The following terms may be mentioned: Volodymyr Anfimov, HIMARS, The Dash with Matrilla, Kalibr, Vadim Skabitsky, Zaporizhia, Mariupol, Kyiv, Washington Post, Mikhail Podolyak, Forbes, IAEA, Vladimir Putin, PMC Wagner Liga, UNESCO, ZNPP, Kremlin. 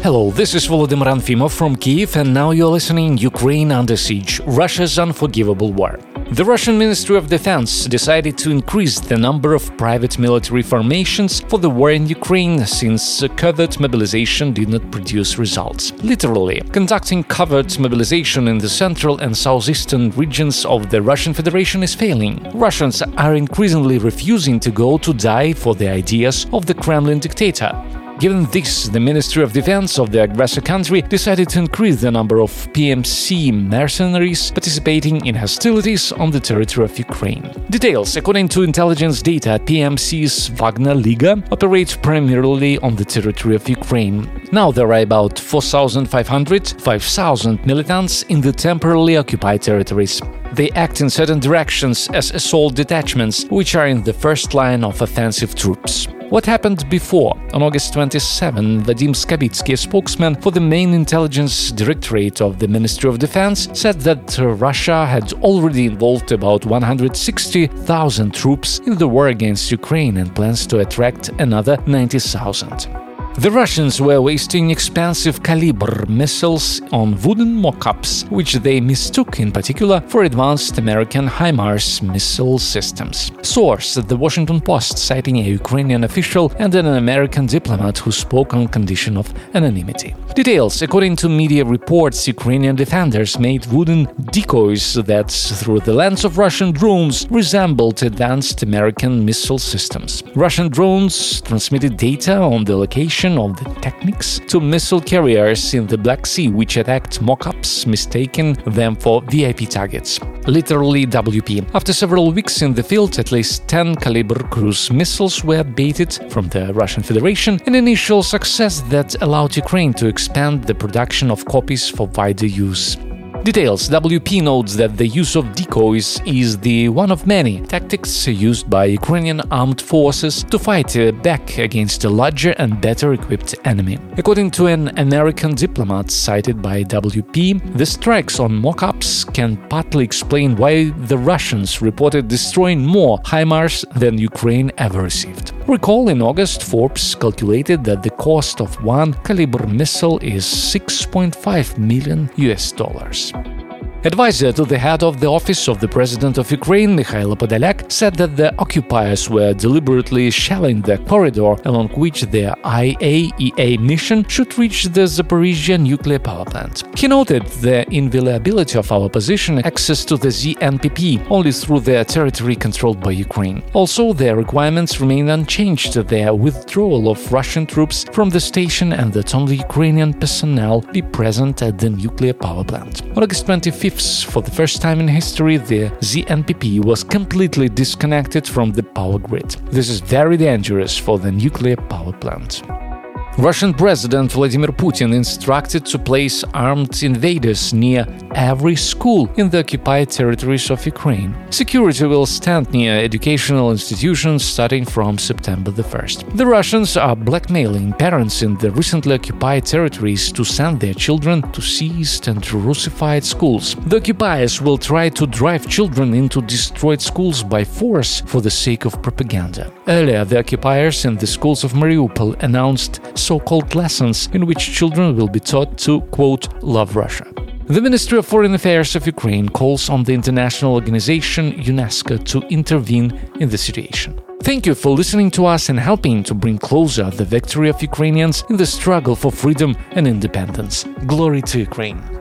Hello, this is Volodymyr Anfimov from Kyiv, and now you're listening Ukraine Under Siege, Russia's Unforgivable War. The Russian Ministry of Defense decided to increase the number of private military formations for the war in Ukraine since covert mobilization did not produce results. Literally, conducting covert mobilization in the central and southeastern regions of the Russian Federation is failing. Russians are increasingly refusing to go to die for the ideas of the Kremlin dictator. Given this, the Ministry of Defense of the aggressor country decided to increase the number of PMC mercenaries participating in hostilities on the territory of Ukraine. Details: according to intelligence data, PMC's Wagner Liga operates primarily on the territory of Ukraine. Now there are about 4,500–5,000 militants in the temporarily occupied territories. They act in certain directions as assault detachments, which are in the first line of offensive troops. What happened before? On August 27, Vadim Skabitsky, a spokesman for the main intelligence directorate of the Ministry of Defense, said that Russia had already involved about 160,000 troops in the war against Ukraine and plans to attract another 90,000. The Russians were wasting expensive Kalibr missiles on wooden mock-ups, which they mistook in particular for advanced American HIMARS missile systems. Source: the Washington Post, citing a Ukrainian official and an American diplomat who spoke on condition of anonymity. Details: according to media reports, Ukrainian defenders made wooden decoys that, through the lens of Russian drones, resembled advanced American missile systems. Russian drones transmitted data on the location of the techniques to missile carriers in the Black Sea, which attacked mock-ups, mistaking them for VIP targets. Literally WP. After several weeks in the field, at least 10 Kalibr cruise missiles were baited from the Russian Federation, an initial success that allowed Ukraine to expand the production of copies for wider use. Details: WP notes that the use of decoys is the one of many tactics used by Ukrainian armed forces to fight back against a larger and better equipped enemy. According to an American diplomat cited by WP, the strikes on mock-ups can partly explain why the Russians reported destroying more HIMARS than Ukraine ever received. Recall, in August, Forbes calculated that the cost of one Kalibr missile is $6.5 million. Advisor to the head of the office of the president of Ukraine, Mikhail Podolyak, said that the occupiers were deliberately shelling the corridor along which their IAEA mission should reach the Zaporizhia nuclear power plant. He noted the inviolability of our position, access to the ZNPP only through their territory controlled by Ukraine. Also, their requirements remain unchanged: their withdrawal of Russian troops from the station and that only Ukrainian personnel be present at the nuclear power plant. On August 25th, for the first time in history, the ZNPP was completely disconnected from the power grid. This is very dangerous for the nuclear power plant. Russian President Vladimir Putin instructed to place armed invaders near every school in the occupied territories of Ukraine. Security will stand near educational institutions starting from September the 1st. The Russians are blackmailing parents in the recently occupied territories to send their children to seized and Russified schools. The occupiers will try to drive children into destroyed schools by force for the sake of propaganda. Earlier, the occupiers in the schools of Mariupol announced so-called lessons in which children will be taught to, quote, love Russia. The Ministry of Foreign Affairs of Ukraine calls on the international organization UNESCO to intervene in the situation. Thank you for listening to us and helping to bring closer the victory of Ukrainians in the struggle for freedom and independence. Glory to Ukraine!